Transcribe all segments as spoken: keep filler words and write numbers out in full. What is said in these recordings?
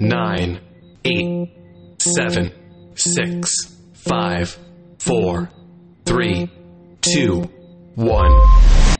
nine, eight, seven, six, five, four, three, two, one.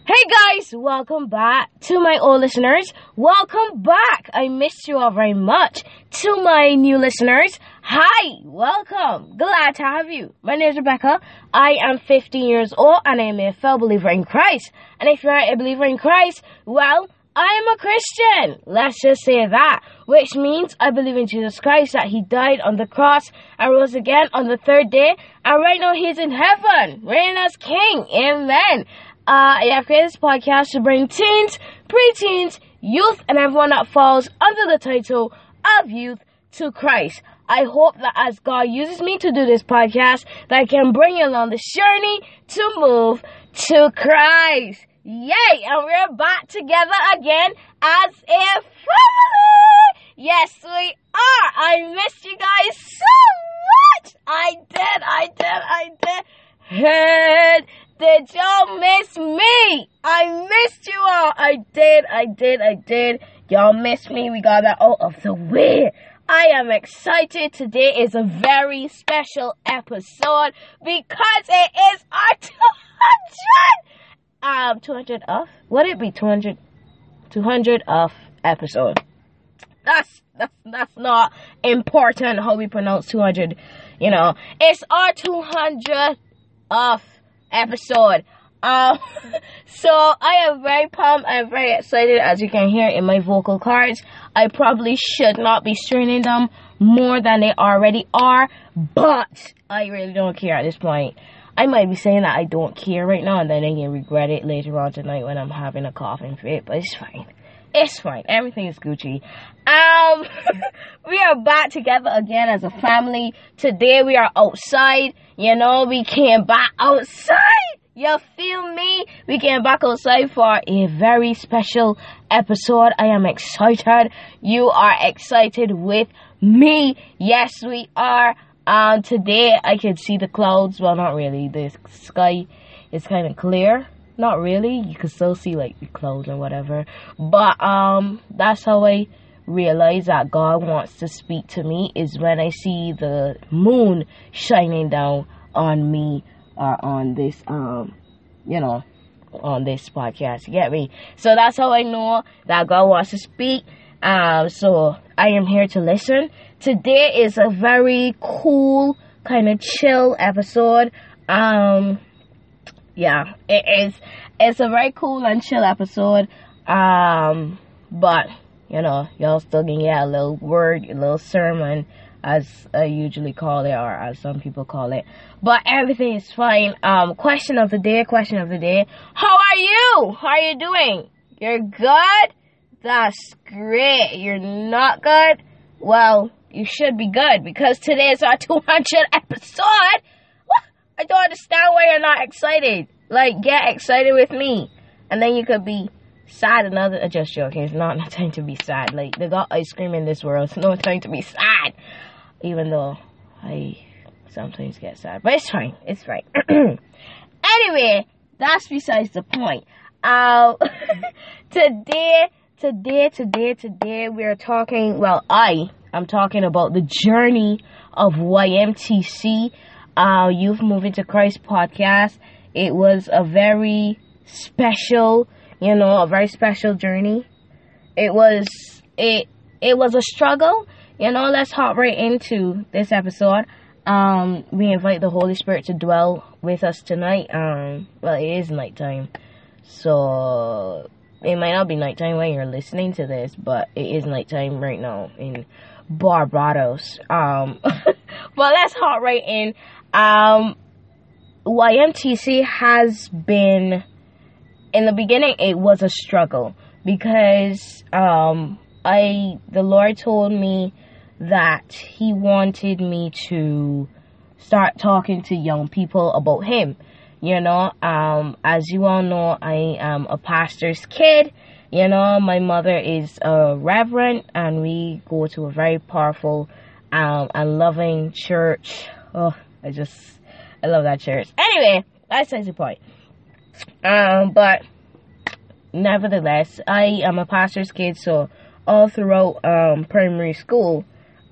Hey guys, welcome back to my old listeners. Welcome back. I missed you all very much. To my new listeners, hi, welcome. Glad to have you. My name is Rebecca. I am fifteen years old and I am a fellow believer in Christ. And if you are a believer in Christ, well, I am a Christian. Let's just say that. Which means I believe in Jesus Christ, that he died on the cross and rose again on the third day. And right now he's in heaven, reigning as king. Amen. Uh, I have created this podcast to bring teens, preteens, youth, and everyone that falls under the title of youth to Christ. I hope that as God uses me to do this podcast, that I can bring you along this journey to move to Christ. Yay! And we're back together again as a family! Yes, we are! I missed you guys so much! I did, I did, I did. Hey, did y'all miss me? I missed you all! I did, I did, I did. Y'all missed me. We got that out of the way. I am excited. Today is a very special episode because it is our two hundred! Um, two hundred off? Would it be two hundred? two hundred off episode. That's, that's, that's not important how we pronounce two hundred, you know. It's our two hundred off episode. Um, so I am very pumped. I'm very excited, as you can hear in my vocal cords. I probably should not be straining them more than they already are, but I really don't care at this point. I might be saying that I don't care right now, and then I can regret it later on tonight when I'm having a coughing fit, but it's fine. It's fine. Everything is Gucci. Um, we are back together again as a family. Today we are outside. You know, we came back outside. You feel me? We came back outside for a very special episode. I am excited. You are excited with me. Yes, we are. Um, today I could see the clouds, well not really, the sky is kind of clear, not really, you can still see like the clouds and whatever, but um, that's how I realize that God wants to speak to me, is when I see the moon shining down on me, or uh, on this, um, you know, on this podcast, you get me? So that's how I know that God wants to speak. Um, so I am here to listen. Today is a very cool, kind of chill episode. Um, yeah, it is. It's a very cool and chill episode. Um, but you know, y'all still gonna get a little word, a little sermon, as I usually call it, or as some people call it. But everything is fine. Um, question of the day. Question of the day. How are you? How are you doing? You're good. That's great. You're not good? Well, you should be good because today is our two hundred episode. What? I don't understand why you're not excited. Like, get excited with me. And then you could be sad another. Just joking. It's not no time to be sad. Like, they got ice cream in this world. It's no time to be sad. Even though I sometimes get sad. But it's fine. It's fine. Anyway, that's besides the point. Uh, today... Today, today, today, we are talking, well, I am talking about the journey of Y M T C, uh, Youth Moving to Christ podcast. It was a very special, you know, a very special journey. It was, it, it was a struggle, you know. Let's hop right into this episode. Um, we invite the Holy Spirit to dwell with us tonight. Um, well, it is nighttime, so... It might not be nighttime when you're listening to this, but it is nighttime right now in Barbados. Um, but let's hop right in. Um, Y M T C has been, in the beginning, it was a struggle because um, I, the Lord told me that he wanted me to start talking to young people about him. You know, um, as you all know, I am a pastor's kid. You know, my mother is a reverend, and we go to a very powerful um, and loving church. Oh, I just, I love that church. Anyway, that's the point. Um, but nevertheless, I am a pastor's kid, so all throughout um, primary school,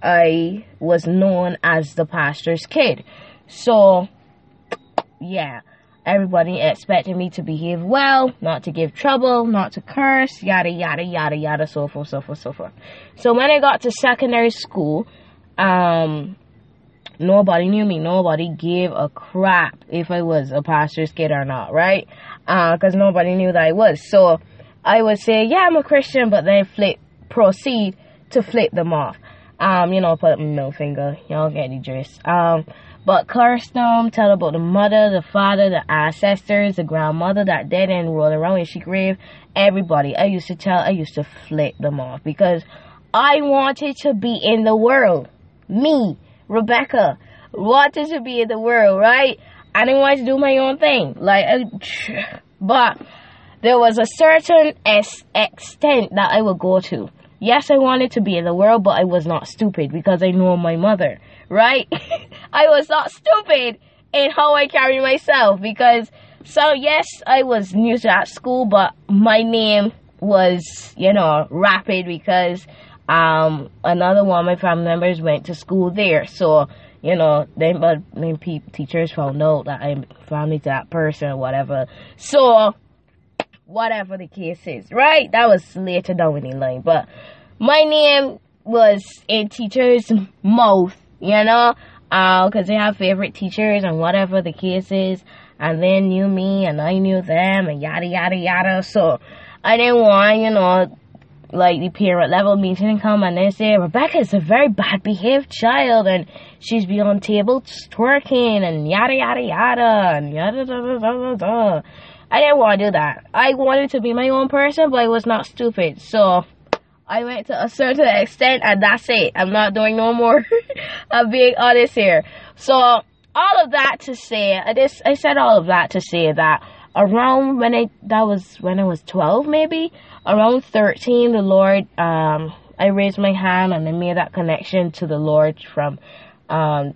I was known as the pastor's kid. So, yeah, everybody expected me to behave well, not to give trouble, not to curse, yada, yada, yada, yada, so forth, so forth, so forth. So when I got to secondary school, um, nobody knew me. Nobody gave a crap if I was a pastor's kid or not, right? Uh, because nobody knew that I was. So I would say, yeah, I'm a Christian, but then flip, proceed to flip them off. Um, you know, put up my middle finger. Y'all get the dress. Um, but curse them, tell about the mother, the father, the ancestors, the grandmother that dead and rolled around in she grave. Everybody. I used to tell, I used to flip them off because I wanted to be in the world. Me, Rebecca, wanted to be in the world, right? I didn't want to do my own thing. Like, I, but there was a certain ex- extent that I would go to. Yes, I wanted to be in the world, but I was not stupid because I know my mother, right? I was not stupid in how I carry myself because, so yes, I was new to that school, but my name was, you know, Rapid because um, another one of my family members went to school there. So, you know, then, but then pe- teachers found out that I'm family to that person or whatever. So, whatever the case is, right? That was later down in the line, but my name was in teachers' mouth, you know, uh, because they have favorite teachers and whatever the case is, and they knew me and I knew them and yada yada yada. So I didn't want, you know, like the parent level meeting to come and they say Rebecca is a very bad behaved child and she's be on table twerking and yada yada yada and yada da da da da da. I didn't want to do that. I wanted to be my own person, but I was not stupid. So, I went to a certain extent, and that's it. I'm not doing no more. I'm being honest here. So, all of that to say, I, just, I said all of that to say that around when I, that was when I was twelve maybe, around thirteen, the Lord, um, I raised my hand and I made that connection to the Lord from, um,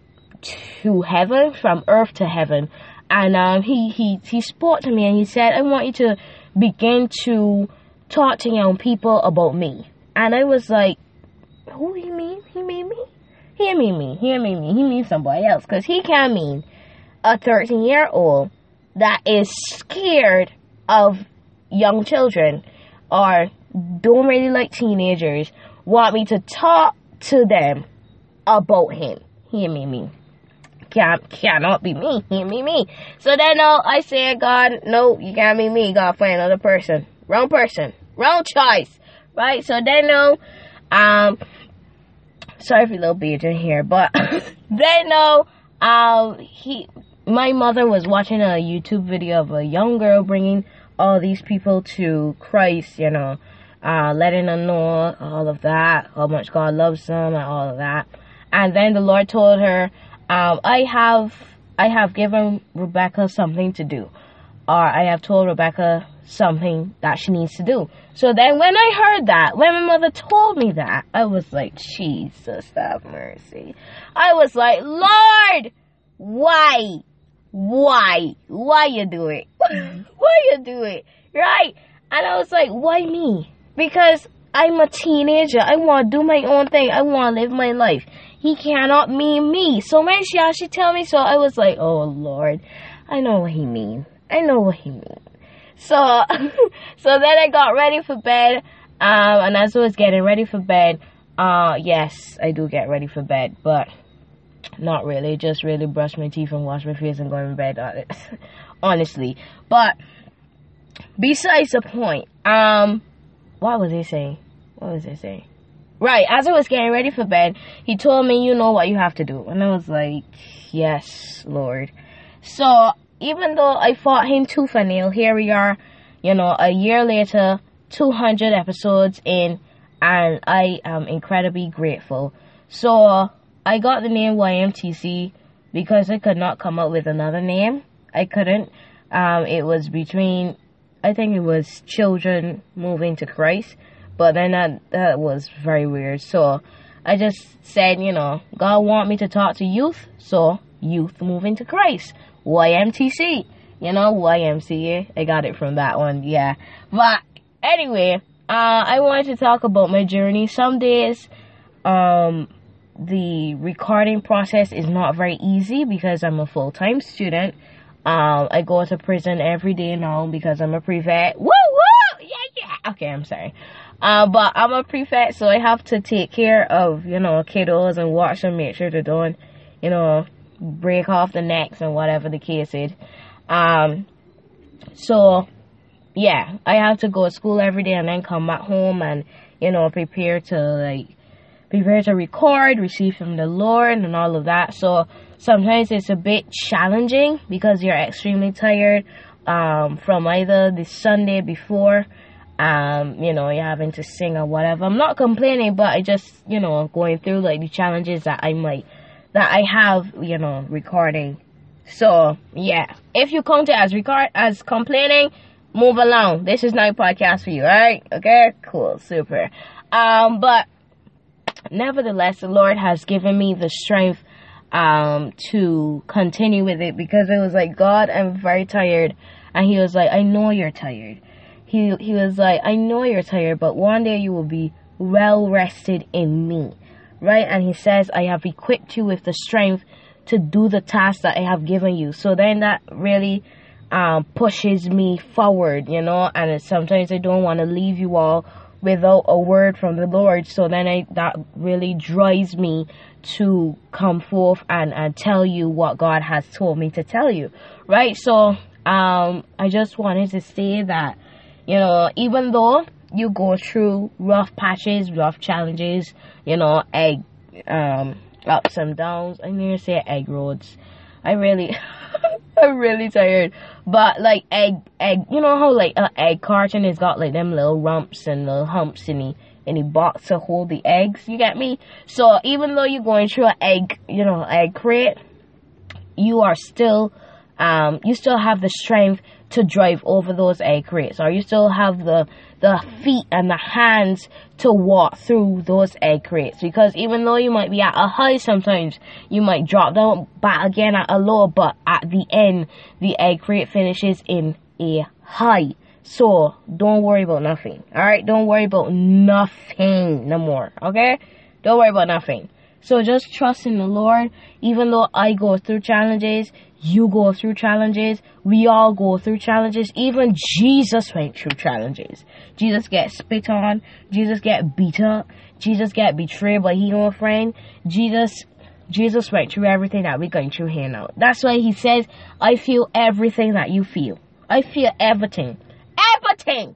to heaven, from earth to heaven. And um, he, he, he spoke to me and he said, I want you to begin to talk to young people about me. And I was like, who he mean? He mean me? He mean me. He mean me. He mean somebody else. Because he can mean a thirteen-year-old that is scared of young children or don't really like teenagers want me to talk to them about him. He mean me. Can, cannot be me. He me me. So then uh, I said, God, no, you can't be me. God, find another person. Wrong person. Wrong choice. Right? So then no, um, sorry for a little bitch in here, but then no, um, he, my mother was watching a YouTube video of a young girl bringing all these people to Christ, you know, uh, letting them know all of that, how much God loves them and all of that. And then the Lord told her, Um, I have I have given Rebecca something to do, or I have told Rebecca something that she needs to do. So then when I heard that, when my mother told me that, I was like, Jesus, have mercy. I was like, Lord, why? Why? Why you do it? Why you do it? Right? And I was like, why me? Because I'm a teenager. I want to do my own thing. I want to live my life. He cannot mean me. So when she actually tell me, so I was like, oh Lord, I know what he mean. I know what he mean. So, so then I got ready for bed. Um, and as I was getting ready for bed, uh, yes, I do get ready for bed, but not really. Just really brush my teeth and wash my face and go in bed, honestly. But besides the point, um, what was I saying? What was I saying? Right, as I was getting ready for bed, he told me, you know what you have to do. And I was like, yes, Lord. So, even though I fought him tooth and nail, here we are, you know, a year later, two hundred episodes in, and I am incredibly grateful. So, I got the name Y M T C because I could not come up with another name. I couldn't. Um, it was between, I think it was Children Moving to Christ. But then that, that was very weird. So I just said, you know, God want me to talk to youth. So youth moving to Christ. Y M T C. You know, Y M C A. I got it from that one. Yeah. But anyway, Uh, I wanted to talk about my journey. Some days, um, the recording process is not very easy because I'm a full-time student. Um, I go to prison every day now because I'm a pre-vet. Woo, woo! Yeah, yeah! Okay, I'm sorry. Uh, but I'm a pre-vet, so I have to take care of, you know, kiddos and watch them, make sure they don't, you know, break off the necks and whatever the case is. Um, so... yeah, I have to go to school every day and then come back home and, you know, prepare to, like, prepare to record, receive from the Lord and all of that. So sometimes it's a bit challenging because you're extremely tired um, from either the Sunday before, um, you know, you're having to sing or whatever. I'm not complaining, but I just, you know, going through, like, the challenges that I might, that I have, you know, recording. So, yeah, if you count it as record, as complaining, move along. This is not a podcast for you, all right? Okay, cool, super. Um, but nevertheless, the Lord has given me the strength um, to continue with it because it was like, God, I'm very tired. And he was like, I know you're tired. He, he was like, I know you're tired, but one day you will be well rested in me, right? And he says, I have equipped you with the strength to do the task that I have given you. So then that really... Um, pushes me forward, you know, and it's, sometimes I don't want to leave you all without a word from the Lord, so then I, that really drives me to come forth and, and tell you what God has told me to tell you, right? So, um, I just wanted to say that, you know, even though you go through rough patches, rough challenges, you know, egg, um, ups and downs, I nearly say egg roads, I really... I'm really tired, but like egg, egg, you know how like an egg carton has got like them little rumps and little humps in the, in the box to hold the eggs, you get me? So even though you're going through an egg, you know, egg crate, you are still, um, you still have the strength to drive over those egg crates, or you still have the, the feet and the hands to walk through those egg crates, because even though you might be at a high sometimes, you might drop down back again at a low, but at the end, the egg crate finishes in a high, so don't worry about nothing, alright, don't worry about nothing no more, okay, don't worry about nothing. So just trust in the Lord. Even though I go through challenges, you go through challenges, we all go through challenges. Even Jesus went through challenges. Jesus get spit on. Jesus get beat up. Jesus get betrayed by his own friend. Jesus, Jesus went through everything that we're going through here now. That's why he says, I feel everything that you feel. I feel everything. Everything.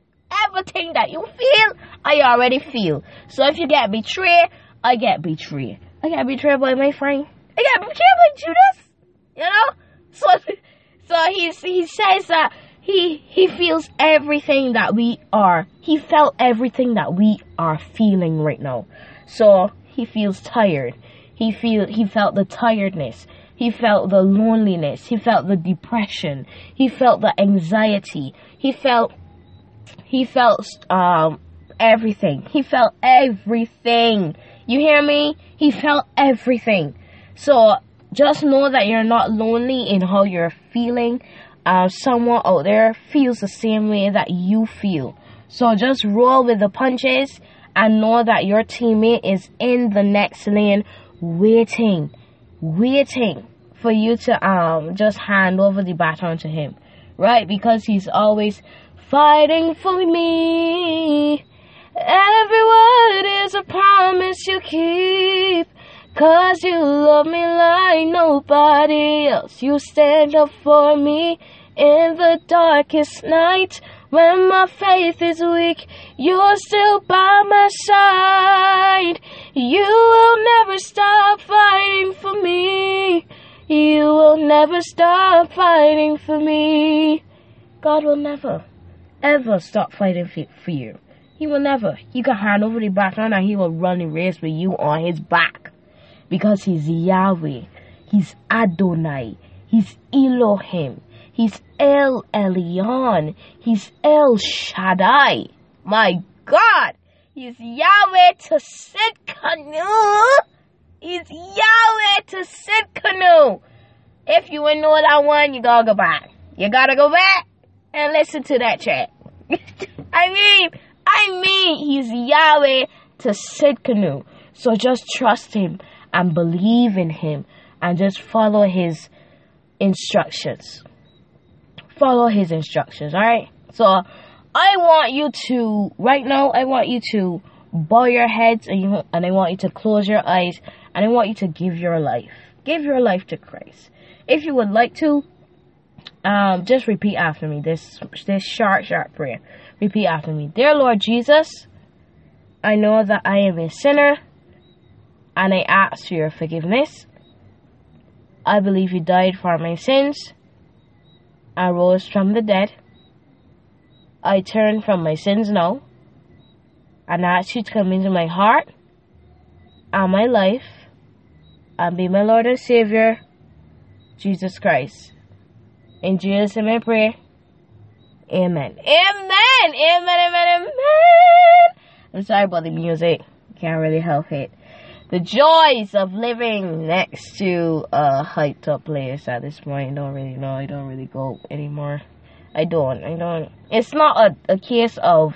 Everything that you feel, I already feel. So if you get betrayed, I get betrayed. I got betrayed by my friend. I got betrayed by Judas. You know? So so he, he says that he he feels everything that we are. He felt everything that we are feeling right now. So he feels tired. He feel he felt the tiredness. He felt the loneliness. He felt the depression. He felt the anxiety. He felt he felt um everything. He felt everything. You hear me? He felt everything. So just know that you're not lonely in how you're feeling. Uh, someone out there feels the same way that you feel. So just roll with the punches and know that your teammate is in the next lane waiting, waiting for you to um just hand over the baton to him, right? Because he's always fighting for me. Every word is a promise you keep, 'cause you love me like nobody else. You stand up for me in the darkest night. When my faith is weak, you're still by my side. You will never stop fighting for me. You will never stop fighting for me. God will never, ever stop fighting for you. He will never. He can hand over the baton and he will run the race with you on his back. Because he's Yahweh. He's Adonai. He's Elohim. He's El Elyon. He's El Shaddai. My God. He's Yahweh Tositkanu. He's Yahweh Tositkanu. If you ain't know that one, you gotta go back. You gotta go back and listen to that track. I mean... I mean, he's Yahweh Tositkanu. So just trust him and believe in him and just follow his instructions. Follow his instructions, alright? So I want you to, right now, I want you to bow your heads and, you, and I want you to close your eyes and I want you to give your life. Give your life to Christ. If you would like to, um, just repeat after me this, this short, short prayer. Repeat after me. Dear Lord Jesus, I know that I am a sinner and I ask for your forgiveness. I believe you died for my sins. I rose from the dead. I turn from my sins now and ask you to come into my heart and my life and be my Lord and Savior, Jesus Christ. In Jesus' name I pray. Amen. Amen. Amen. Amen. Amen. I'm sorry about the music. Can't really help it. The joys of living next to a hyped up place at this point. I don't really know. I don't really go anymore. I don't. I don't. It's not a, a case of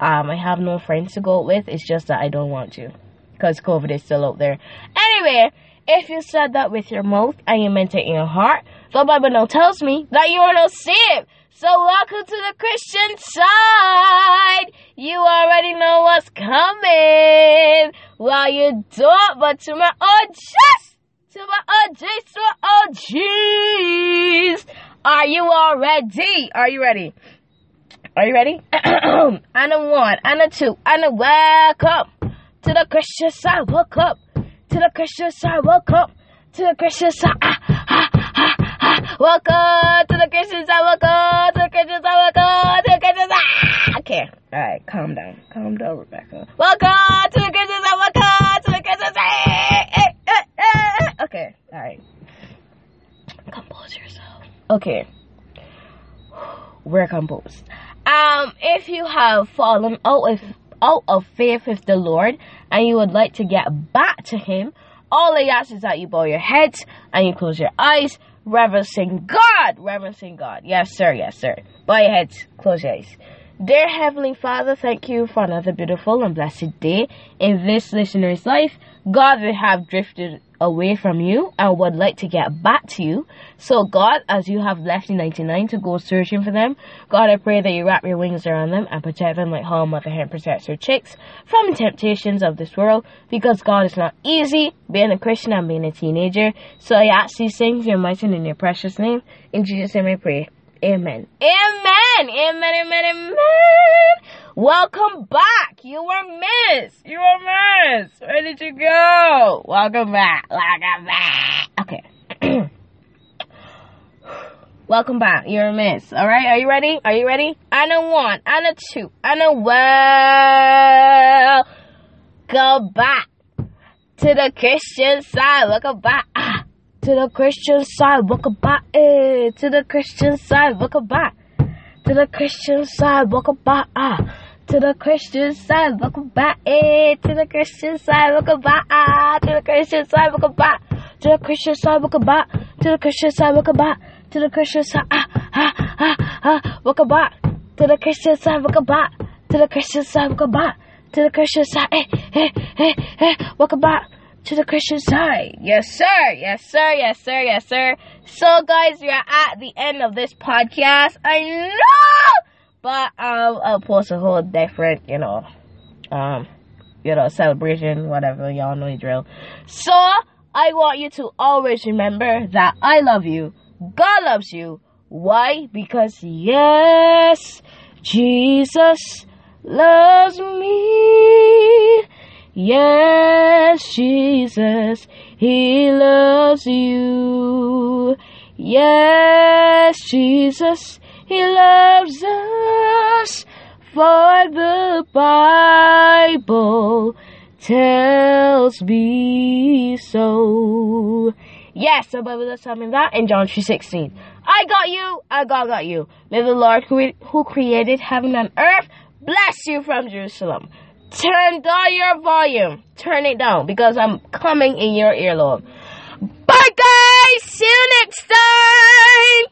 um, I have no friends to go with. It's just that I don't want to. Because COVID is still out there. Anyway, if you said that with your mouth and you meant it in your heart, the Bible now tells me that you are now saved. So welcome to the Christian side. You already know what's coming. Well, you don't, but to my O Gs, to my O Gs, to my O Gs, are you all ready? Are you ready? Are you ready? And a one, and a two, and a welcome to the Christian side. Welcome to the Christian side. Welcome to the Christian side. Ah, ah, ah, ah. Welcome to the Christian side. Welcome to the Christian side. Welcome to the Christian side. Okay, all right, calm down, calm down, Rebecca. Welcome to the Christian side. Welcome to the Christian side. Okay, all right, compose yourself. Okay, we're composed. Um, if you have fallen out of out of faith with the Lord and you would like to get back to him, all I ask is that you bow your heads and you close your eyes, reverencing God, reverencing God. Yes, sir, yes, sir. Bow your heads, close your eyes. Dear Heavenly Father, thank you for another beautiful and blessed day in this listener's life. God, we have drifted away from you and would like to get back to you. So, God, as you have left the ninety-nine to go searching for them, God, I pray that you wrap your wings around them and protect them like how a mother hen protects her chicks from the temptations of this world. Because, God, it's not easy being a Christian and being a teenager. So, I ask these things in your mighty and in your precious name. In Jesus' name I pray. Amen. Amen. Amen. Amen. Amen. Welcome back. You were missed. You were missed. Where did you go? Welcome back. Welcome back. Okay. Welcome back. You were missed. All right. Are you ready? Are you ready? And a one. And a two. And a well. Go back to the Christian side. Welcome back. To the Christian side, welcome back. Eh, to the Christian side, welcome back. To the Christian side, welcome back. Ah, to the Christian side, welcome back. Eh, to the Christian side, welcome back. Ah, to the Christian side, welcome back. To the Christian side, welcome back. To the Christian side, welcome back. To the Christian side, ah, ah, ah, ah, welcome back. To the Christian side, welcome back. To the Christian side, welcome back. To the Christian side, eh, eh, eh, eh, welcome back. To the Christian side. Yes, sir. Yes, sir. Yes, sir. Yes, sir. So, guys, we are at the end of this podcast. I know! But, um, I'll post a whole different, you know, um, you know, celebration, whatever. Y'all know the drill. So, I want you to always remember that I love you. God loves you. Why? Because, yes, Jesus loves me. Yes, Jesus, he loves you. Yes, Jesus, he loves us. For the Bible tells me so. Yes, the Bible does something that in John three sixteen. I got you, I got, got you. May the Lord who, who created heaven and earth bless you from Jerusalem. Turn down your volume. Turn it down because I'm coming in your earlobe. Bye, guys. See you next time.